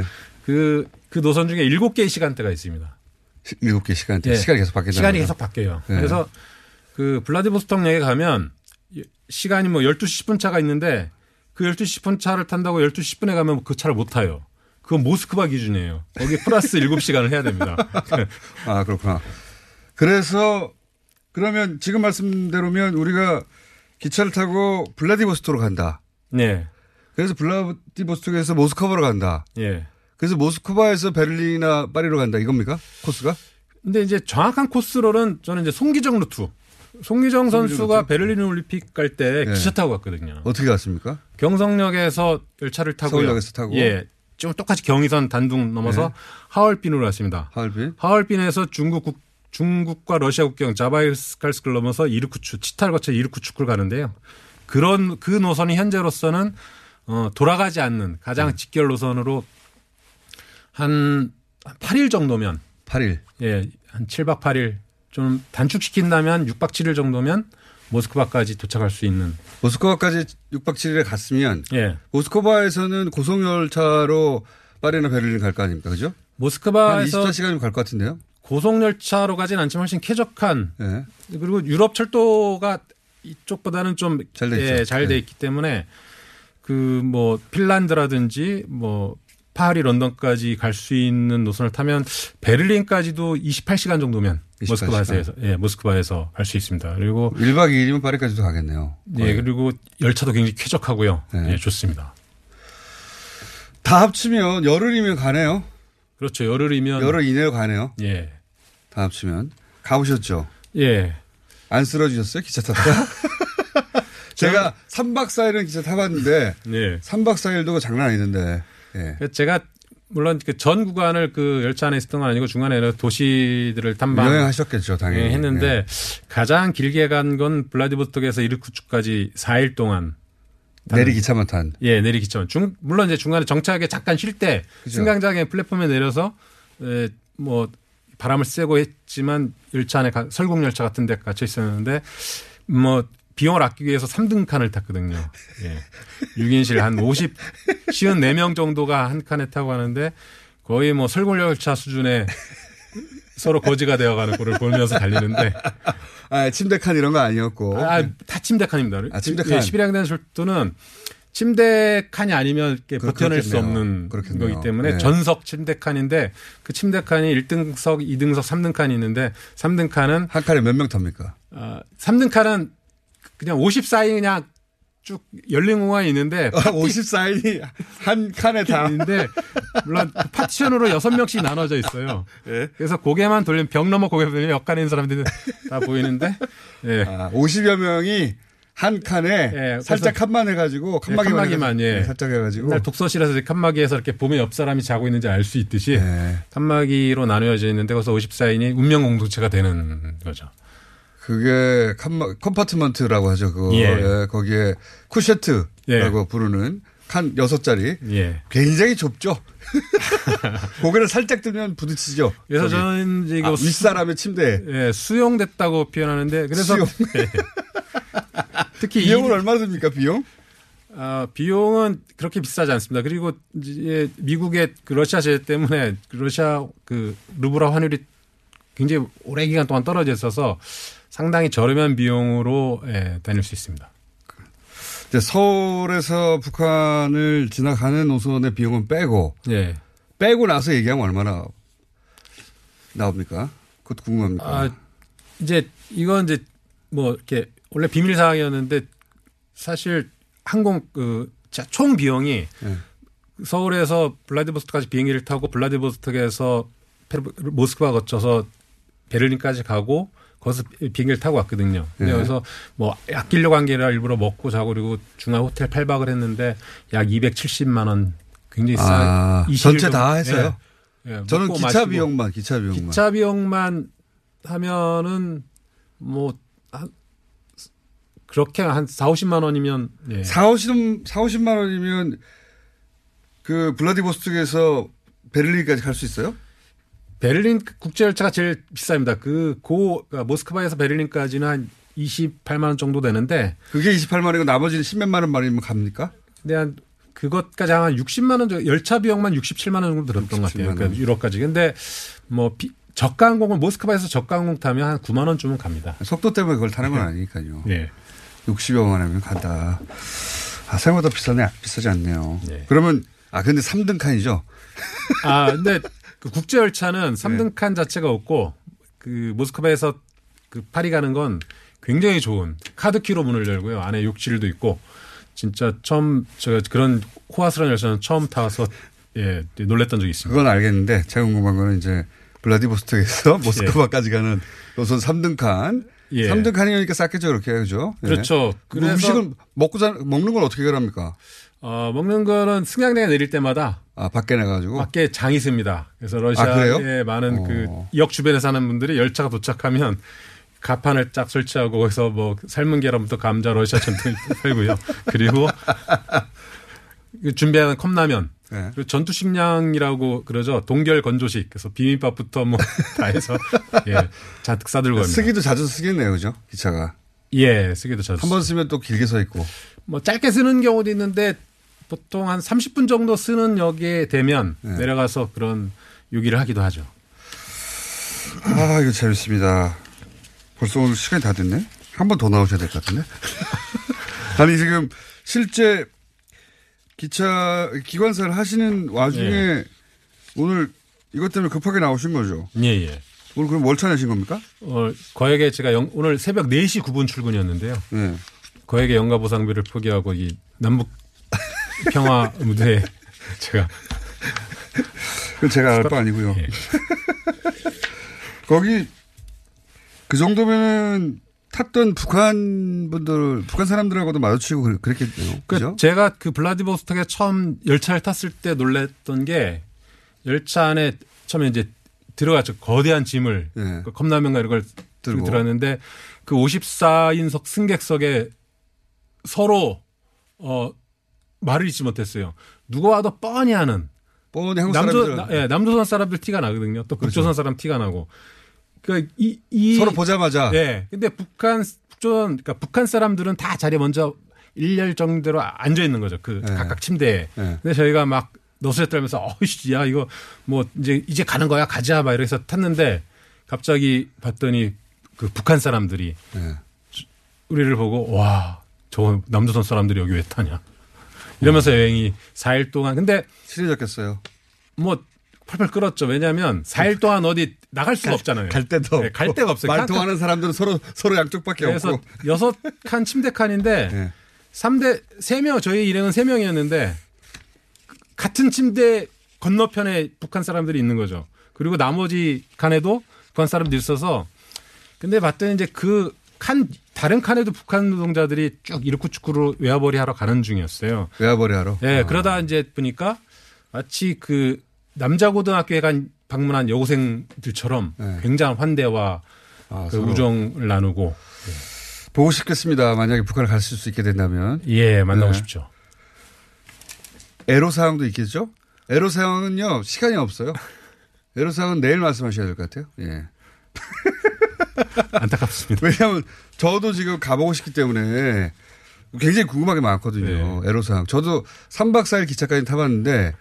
그 노선 중에 7개의 시간대가 있습니다. 7개 시간대. 예. 시간이 계속 바뀌잖아요. 시간이 계속 바뀌어요. 예. 그래서 그 블라디보스톡역에 가면 시간이 뭐 12시 10분 차가 있는데 그 12시 10분 차를 탄다고 12시 10분에 가면 그 차를 못 타요. 그건 모스크바 기준이에요. 거기 플러스 7시간을 해야 됩니다. 아, 그렇구나. 그래서 그러면 지금 말씀대로면 우리가 기차를 타고 블라디보스토크로 간다. 네. 그래서 블라디보스토크에서 모스크바로 간다. 예. 그래서 모스크바에서 베를린이나 파리로 간다 이겁니까? 코스가? 근데 이제 정확한 코스로는 저는 이제 송기정 루트. 송기정 선수가 베를린 올림픽 갈 때 예. 기차 타고 갔거든요. 어떻게 갔습니까? 경성역에서 열차를 타고요. 서울역에서 타고. 예. 지금 똑같이 경의선 단둥 넘어서 예. 하얼빈으로 갔습니다. 하얼빈? 하얼빈에서 중국과 러시아 국경 자바이스칼스크를 넘어서 이르쿠츠, 치타를 거쳐 이르쿠츠크를 가는데요. 그런 그 노선이 현재로서는 돌아가지 않는 가장 직결 노선으로 한 8일 정도면 8일. 예. 한 7박 8일 좀 단축시킨다면 6박 7일 정도면 모스크바까지 도착할 수 있는. 모스크바까지 6박 7일에 갔으면 예. 모스크바에서는 고속열차로 파리나 베를린 갈 거 아닙니까? 그죠? 모스크바에서 한 24시간이면 갈 것 같은데요. 고속열차로 가진 않지만 훨씬 쾌적한 예. 그리고 유럽 철도가 이쪽보다는 좀 잘 돼 예, 있기 때문에 그 뭐 핀란드라든지 뭐 파리 런던까지 갈 수 있는 노선을 타면 베를린까지도 28시간 정도면 28시간? 모스크바에서 갈 수 있습니다. 그리고 1박 2일이면 파리까지도 가겠네요. 거의. 예, 그리고 열차도 굉장히 쾌적하고요. 네. 예, 좋습니다. 다 합치면 열흘이면 가네요. 그렇죠. 열흘이면 열흘 이내로 가네요. 예. 다 합치면 가보셨죠? 예. 안 쓰러지셨어요? 기차 타다가? 제가 3박 4일은 기차 타봤는데 예. 3박 4일도 장난 아니던데. 예. 제가 물론 그 전 구간을 그 열차 안에 있었던 건 아니고 중간에 도시들을 탐방 여행하셨겠죠 당연히 했는데 예. 가장 길게 간 건 블라디보스톡에서 이르쿠츠까지 4일 동안 내리 기차만 탄. 예, 내리 기차만. 물론 이제 중간에 정차하게 잠깐 쉴 때 승강장에 플랫폼에 내려서 예, 뭐 바람을 쐬고 했지만 열차 안에 설국 열차 같은 데 갇혀 있었는데 뭐. 비용을 아끼기 위해서 3등 칸을 탔거든요. 예. 6인실 한 54명 정도가 한 칸에 타고 가는데 거의 뭐 설국열차 수준의 서로 거지가 되어가는 꼴을 보면서 달리는데. 아, 침대 칸 이런 거 아니었고. 아, 다 침대 칸입니다. 아, 침대 칸. 예, 시베리아 횡단철도는 침대 칸이 아니면 이렇게 버텨낼 수 없는 그렇겠네요. 거기 때문에 네. 전석 침대 칸인데 그 침대 칸이 1등석, 2등석, 3등 칸이 있는데 3등 칸은. 한 칸에 몇 명 탑니까? 아, 3등 칸은 그냥 54인이 그냥 쭉 열린 공간이 있는데. 54인이 한 칸에 다. 있는데 물론 파티션으로 6명씩 나눠져 있어요. 예? 그래서 고개만 돌리면 병 넘어 고개만 돌리면 옆간에 있는 사람들이 다 보이는데. 예. 아, 50여 명이 한 칸에 예, 살짝 칸만 해가지고 칸막이만 예. 살짝 해가지고. 옛날 독서실에서 칸막이에서 이렇게 보면 옆 사람이 자고 있는지 알 수 있듯이 예. 칸막이로 나누어져 있는데 거기서 54인이 운명 공동체가 되는 거죠. 그게 컴파트먼트라고 하죠. 그거 예. 거기에 쿠셰트라고 예. 부르는 칸 6자리. 예. 굉장히 좁죠. 고개를 살짝 들면 부딪히죠. 그래서 거기. 저는 이제 이거 윗사람의 침대에. 예, 수용됐다고 표현하는데. 그래서 수용. 예. 특히 비용은 얼마 듭니까? 비용? 아, 비용은 그렇게 비싸지 않습니다. 그리고 이제 미국의 그 러시아 제재 때문에 러시아 그 루브라 환율이 굉장히 오래 기간 동안 떨어져 있어서 상당히 저렴한 비용으로 예, 다닐 수 있습니다. 이제 서울에서 북한을 지나가는 노선의 비용은 빼고 예. 빼고 나서 얘기하면 얼마나 나옵니까? 그것도 궁금합니다. 아, 이제 이건 이제 뭐 이렇게 원래 비밀 사항이었는데 사실 항공 그 총 비용이 예. 서울에서 블라디보스토크까지 비행기를 타고 블라디보스토크에서 모스크바 거쳐서 베를린까지 가고 거기서 비행기를 타고 왔거든요. 근데 네. 여기서 뭐 아끼려고 한 게 아니라 일부러 먹고 자고 그리고 중간 호텔 8박을 했는데 약 270만 원 굉장히 아, 싸. 전체 다 했어요. 예. 예, 저는 기차 비용만. 기차 비용만 하면은 뭐 그렇게 한 4,50만 원이면 예. 4,50만 원이면 그 블라디보스톡에서 베를린까지 갈 수 있어요? 베를린 국제열차가 제일 비쌉니다. 그러니까 모스크바에서 베를린까지는 한 28만 원 정도 되는데. 그게 28만 원이고 나머지는 10몇만 원만이면 갑니까? 근데 한, 그것까지 한 60만 원 정도, 열차 비용만 67만 원 정도 들었던 것 같아요. 그러니까 유럽까지. 근데 뭐 저가항공은 모스크바에서 저가항공 타면 한 9만 원쯤은 갑니다. 속도 때문에 그걸 타는 건 아니니까요. 네. 60여만 원이면 간다. 아, 생각보다 비싸지 않네요. 네. 그러면, 아, 근데 3등 칸이죠? 아, 근데. 그 국제 열차는 3등 칸 자체가 없고 그 모스크바에서 그 파리 가는 건 굉장히 좋은 카드키로 문을 열고요. 안에 욕실도 있고 진짜 처음 제가 그런 호화스러운 열차는 처음 타서 예, 놀랬던 적이 있습니다. 그건 알겠는데 제가 궁금한 거는 이제 블라디보스토크에서 모스크바까지 예. 가는 노선 3등칸. 예. 3등칸이니까 쌌겠죠, 그렇게 그죠? 예. 그렇죠. 그래서 음식은 먹는 건 어떻게 결합니까? 먹는 거는 승강장에 내릴 때마다 밖에 나가지고 밖에 장이 있습니다. 그래서 러시아의 많은 그 역 주변에 사는 분들이 열차가 도착하면 가판을 쫙 설치하고 거기서 뭐 삶은 계란부터 감자, 러시아 전통을 팔고요. 그리고 준비하는 컵라면. 네. 그리고 전투식량이라고 그러죠. 동결 건조식. 그래서 비빔밥부터 뭐 다 해서 예, 잔뜩 싸들고 갑니다. 쓰기도 자주 쓰겠네요. 그죠? 기차가. 예, 쓰기도 자주. 한 번 쓰면 또 길게 서 있고. 뭐 짧게 쓰는 경우도 있는데 보통 한 30분 정도 쓰는 역에 되면 네. 내려가서 그런 요기를 하기도 하죠. 아, 이거 재밌습니다. 벌써 오늘 시간이 다 됐네. 한 번 더 나오셔야 될 것 같은데. 아니, 지금 실제 기차 기관사를 하시는 와중에 예. 오늘 이것 때문에 급하게 나오신 거죠? 예. 오늘 그럼 월차 내신 겁니까? 거액에 제가 오늘 새벽 4시 9분 출근이었는데요. 예. 거액의 연가 보상비를 포기하고 이 남북 평화 무대에 제가. 그건 제가 알 바 아니고요. 예. 거기 그 정도면은 탔던 북한 사람들하고도 마주치고 그랬겠네요. 그죠? 제가 그 블라디보스토크에 처음 열차를 탔을 때 놀랬던 게 열차 안에 처음에 이제 들어갔죠. 거대한 짐을 네. 그 컵라면과 이런 걸 들고 들어갔는데 그 54인석 승객석에 서로 말을 잊지 못했어요. 누가 와도 뻔히 아는. 뻔히 한국 사람들. 예, 남조선 사람들 티가 나거든요. 또 북조선 그렇죠. 사람 티가 나고. 그러니까 서로 보자마자. 네. 근데 북한 사람들은 다 자리에 먼저 일렬 정도로 앉아 있는 거죠. 그 네. 각각 침대에. 네. 근데 저희가 막 너스레 떨면서 어이씨, 야, 이거 뭐 이제 가는 거야, 가자, 막 이래서 탔는데 갑자기 봤더니 그 북한 사람들이 네. 우리를 보고 와, 저 남조선 사람들이 여기 왜 타냐. 이러면서 여행이 4일 동안. 근데. 친해졌겠어요. 뭐. 팔팔 끓었죠. 왜냐하면 4일 동안 어디 나갈 수가 없잖아요. 갈 데도 네, 갈 데가 없어요. 말통하는 사람들은 서로 양쪽밖에 그래서 없고. 그래서 6칸 침대 칸인데 네. 3명 저희 일행은 3명이었는데 같은 침대 건너편에 북한 사람들이 있는 거죠. 그리고 나머지 칸에도 북한 사람들이 있어서 근데 봤더니 이제 그 칸 다른 칸에도 북한 노동자들이 쭉 이르쿠츠크로 외화벌이 하러 가는 중이었어요. 외화벌이 하러. 네, 그러다 이제 보니까 마치 그 남자고등학교에 간 방문한 여고생들처럼 네. 굉장한 환대와 그 우정을 나누고. 네. 보고 싶겠습니다. 만약에 북한을 가실 수 있게 된다면. 예, 만나고 네. 싶죠. 애로사항도 있겠죠? 애로사항은요, 시간이 없어요. 애로사항은 내일 말씀하셔야 될 것 같아요. 예. 안타깝습니다. 왜냐하면 저도 지금 가보고 싶기 때문에 굉장히 궁금하게 많거든요. 네. 애로사항. 저도 3박 4일 기차까지 타봤는데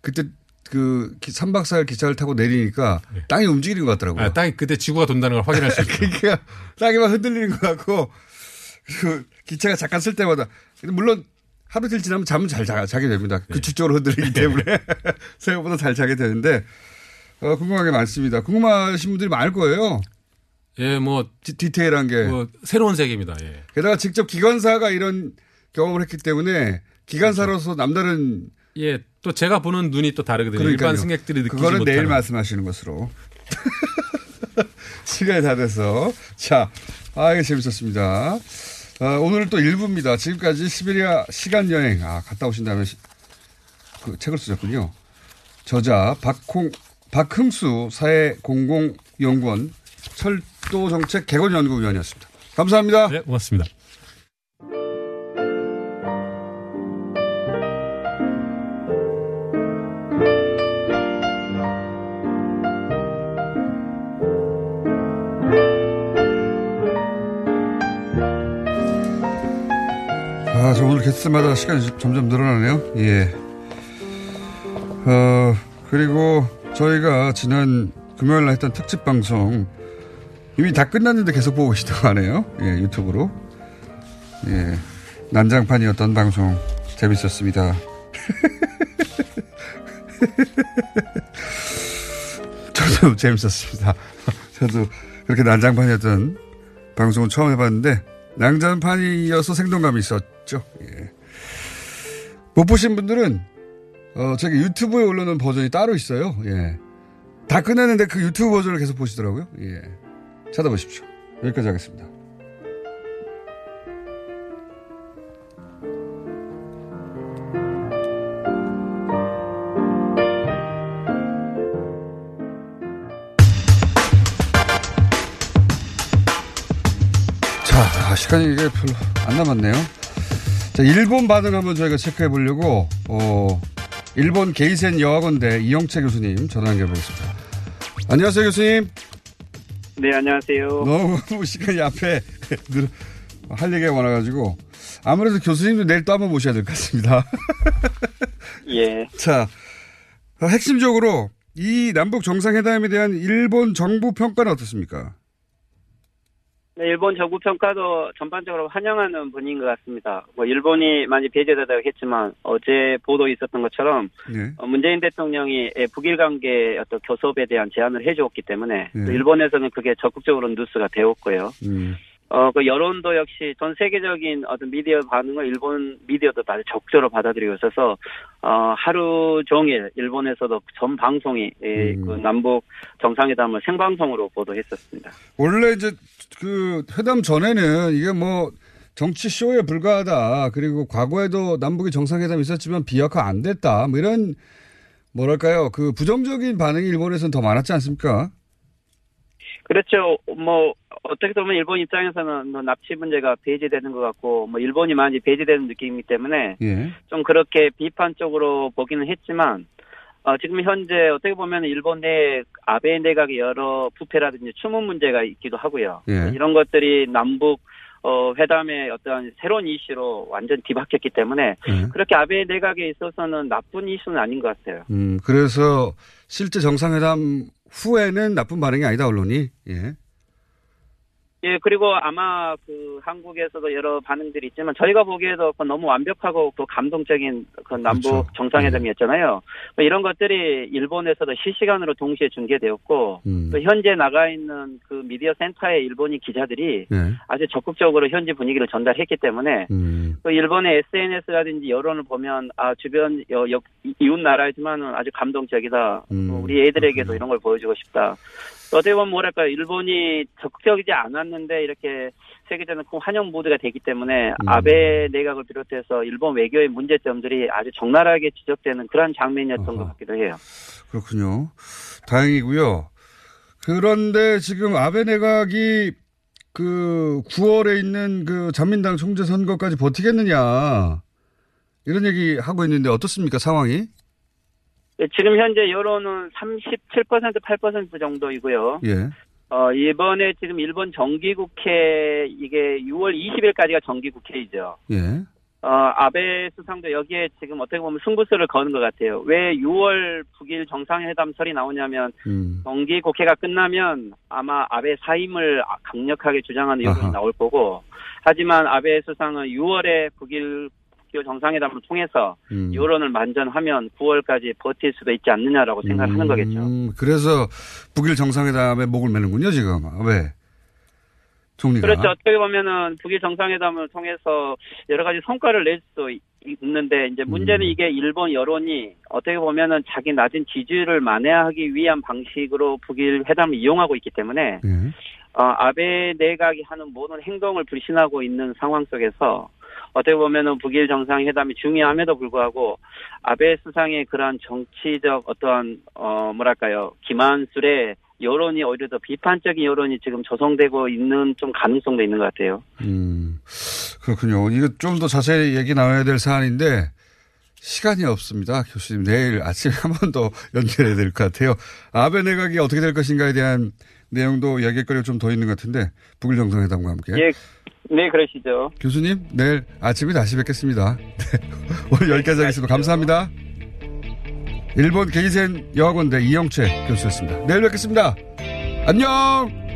그때 그 3박 4일 기차를 타고 내리니까 네. 땅이 움직이는 것 같더라고요. 아, 땅이 그때 지구가 돈다는 걸 확인할 수 있어요. 그러니까 땅이 막 흔들리는 것 같고 그리고 기차가 잠깐 쓸 때마다 물론 하루 이틀 지나면 잠은 잘 자게 됩니다. 네. 규칙적으로 흔들리기 때문에 생각보다 잘 자게 되는데 궁금한 게 많습니다. 궁금하신 분들이 많을 거예요. 예, 뭐 디테일한 게 뭐 새로운 세계입니다. 예. 게다가 직접 기관사가 이런 경험을 했기 때문에 기관사로서 남다른 예, 또 제가 보는 눈이 또 다르거든요. 그러니까요. 일반 승객들이 느끼지 못하는. 그거는 내일 말씀하시는 것으로. 시간이 다 돼서. 자, 이게 재밌었습니다. 오늘 또 일부입니다. 지금까지 시베리아 시간 여행. 갔다 오신 다음에 그 책을 쓰셨군요. 저자 박흥수 사회공공연구원 철도정책 개괄연구위원이었습니다. 감사합니다. 네, 고맙습니다. 오늘 개수마다 시간이 점점 늘어나네요. 예. 그리고 저희가 지난 금요일 날 했던 특집 방송 이미 다 끝났는데 계속 보고 계시다고 하네요. 예, 유튜브로. 예. 난장판이었던 방송 재밌었습니다. 저도 재밌었습니다. 저도 그렇게 난장판이었던 방송은 처음 해봤는데 난장판이어서 생동감이 있었죠. 예. 못 보신 분들은 제가 유튜브에 올려놓은 버전이 따로 있어요. 예. 다 끝났는데 그 유튜브 버전을 계속 보시더라고요. 예. 찾아보십시오. 여기까지 하겠습니다. 자, 시간이 이게 별로 안 남았네요. 자, 일본 반응 한번 저희가 체크해 보려고, 일본 게이센여학원대 이영채 교수님 전화 연결해 보겠습니다. 안녕하세요, 교수님. 네, 안녕하세요. 너무 시간이 앞에 할 얘기가 많아가지고 아무래도 교수님도 내일 또 한번 모셔야 될 것 같습니다. 예. 자, 핵심적으로 이 남북 정상회담에 대한 일본 정부 평가는 어떻습니까? 네, 일본 정부 평가도 전반적으로 환영하는 분인 것 같습니다. 뭐 일본이 많이 배제되다고 했지만 어제 보도에 있었던 것처럼 네. 문재인 대통령이 북일 관계 어떤 교섭에 대한 제안을 해주었기 때문에 네. 일본에서는 그게 적극적으로 뉴스가 되었고요. 그 여론도 역시 전 세계적인 어떤 미디어 반응을 일본 미디어도 다 적절히 받아들이고 있어서 하루 종일 일본에서도 전 방송이 그 남북 정상회담을 생방송으로 보도했었습니다. 원래 이제 그 회담 전에는 이게 뭐 정치 쇼에 불과하다. 그리고 과거에도 남북이 정상회담 있었지만 비약화 안 됐다. 뭐 이런 뭐랄까요? 그 부정적인 반응이 일본에서는 더 많았지 않습니까? 그렇죠. 뭐 어떻게 보면 일본 입장에서는 뭐 납치 문제가 배제되는 것 같고 뭐 일본이 많이 배제되는 느낌이기 때문에 예. 좀 그렇게 비판적으로 보기는 했지만 지금 현재 어떻게 보면 일본 내 아베 내각의 여러 부패라든지 추문 문제가 있기도 하고요. 예. 이런 것들이 남북 회담의 어떤 새로운 이슈로 완전 뒤바뀌었기 때문에 예. 그렇게 아베 내각에 있어서는 나쁜 이슈는 아닌 것 같아요. 그래서 실제 정상회담 후에는 나쁜 반응이 아니다 언론이. 예. 예, 그리고 아마 그 한국에서도 여러 반응들이 있지만 저희가 보기에도 너무 완벽하고 또 감동적인 그 남북 그렇죠. 정상회담이었잖아요. 예. 이런 것들이 일본에서도 실시간으로 동시에 중계되었고 또 현재 나가 있는 그 미디어 센터의 일본인 기자들이 예. 아주 적극적으로 현지 분위기를 전달했기 때문에 또 일본의 SNS라든지 여론을 보면 아 주변 이웃 나라지만은 아주 감동적이다. 우리 애들에게도 그렇구나. 이런 걸 보여주고 싶다. 어떻게 보면 뭐랄까요. 일본이 적극적이지 않았는데 이렇게 세계적인 환영 모드가 되기 때문에 아베 내각을 비롯해서 일본 외교의 문제점들이 아주 적나라하게 지적되는 그런 장면이었던 것 같기도 해요. 그렇군요. 다행이고요. 그런데 지금 아베 내각이 그 9월에 있는 그 자민당 총재 선거까지 버티겠느냐 이런 얘기 하고 있는데 어떻습니까 상황이? 지금 현재 여론은 37%, 8% 정도이고요. 예. 이번에 지금 일본 정기국회, 이게 6월 20일까지가 정기국회이죠. 예. 아베 수상도 여기에 지금 어떻게 보면 승부수를 거는 것 같아요. 왜 6월 북일 정상회담설이 나오냐면, 정기국회가 끝나면 아마 아베 사임을 강력하게 주장하는 여론이 아하. 나올 거고, 하지만 아베 수상은 6월에 북일 정상회담을 통해서 여론을 만전하면 9월까지 버틸 수도 있지 않느냐라고 생각하는 거겠죠. 그래서 북일 정상회담에 목을 매는군요 지금 아베 총리가. 그렇죠. 어떻게 보면은 북일 정상회담을 통해서 여러 가지 성과를 낼 수도 있는데 이제 문제는 이게 일본 여론이 어떻게 보면은 자기 낮은 지지율을 만회하기 위한 방식으로 북일 회담을 이용하고 있기 때문에 아베 내각이 하는 모든 행동을 불신하고 있는 상황 속에서. 어떻게 보면은 북일 정상회담이 중요함에도 불구하고 아베 수상의 그러한 정치적 어떠한 뭐랄까요 기만술에 여론이 오히려 더 비판적인 여론이 지금 조성되고 있는 좀 가능성도 있는 것 같아요. 그렇군요. 이거 좀 더 자세히 얘기 나와야 될 사안인데 시간이 없습니다, 교수님. 내일 아침에 한 번 더 연결해야 될 것 같아요. 아베 내각이 어떻게 될 것인가에 대한 내용도 얘기거리가 좀 더 있는 것 같은데 북일 정상회담과 함께. 예. 네, 그러시죠. 교수님, 내일 아침에 다시 뵙겠습니다. 네, 오늘 여기까지 하겠습니다. 감사합니다. 일본 게이센 여학원대 이영채 교수였습니다. 내일 뵙겠습니다. 안녕!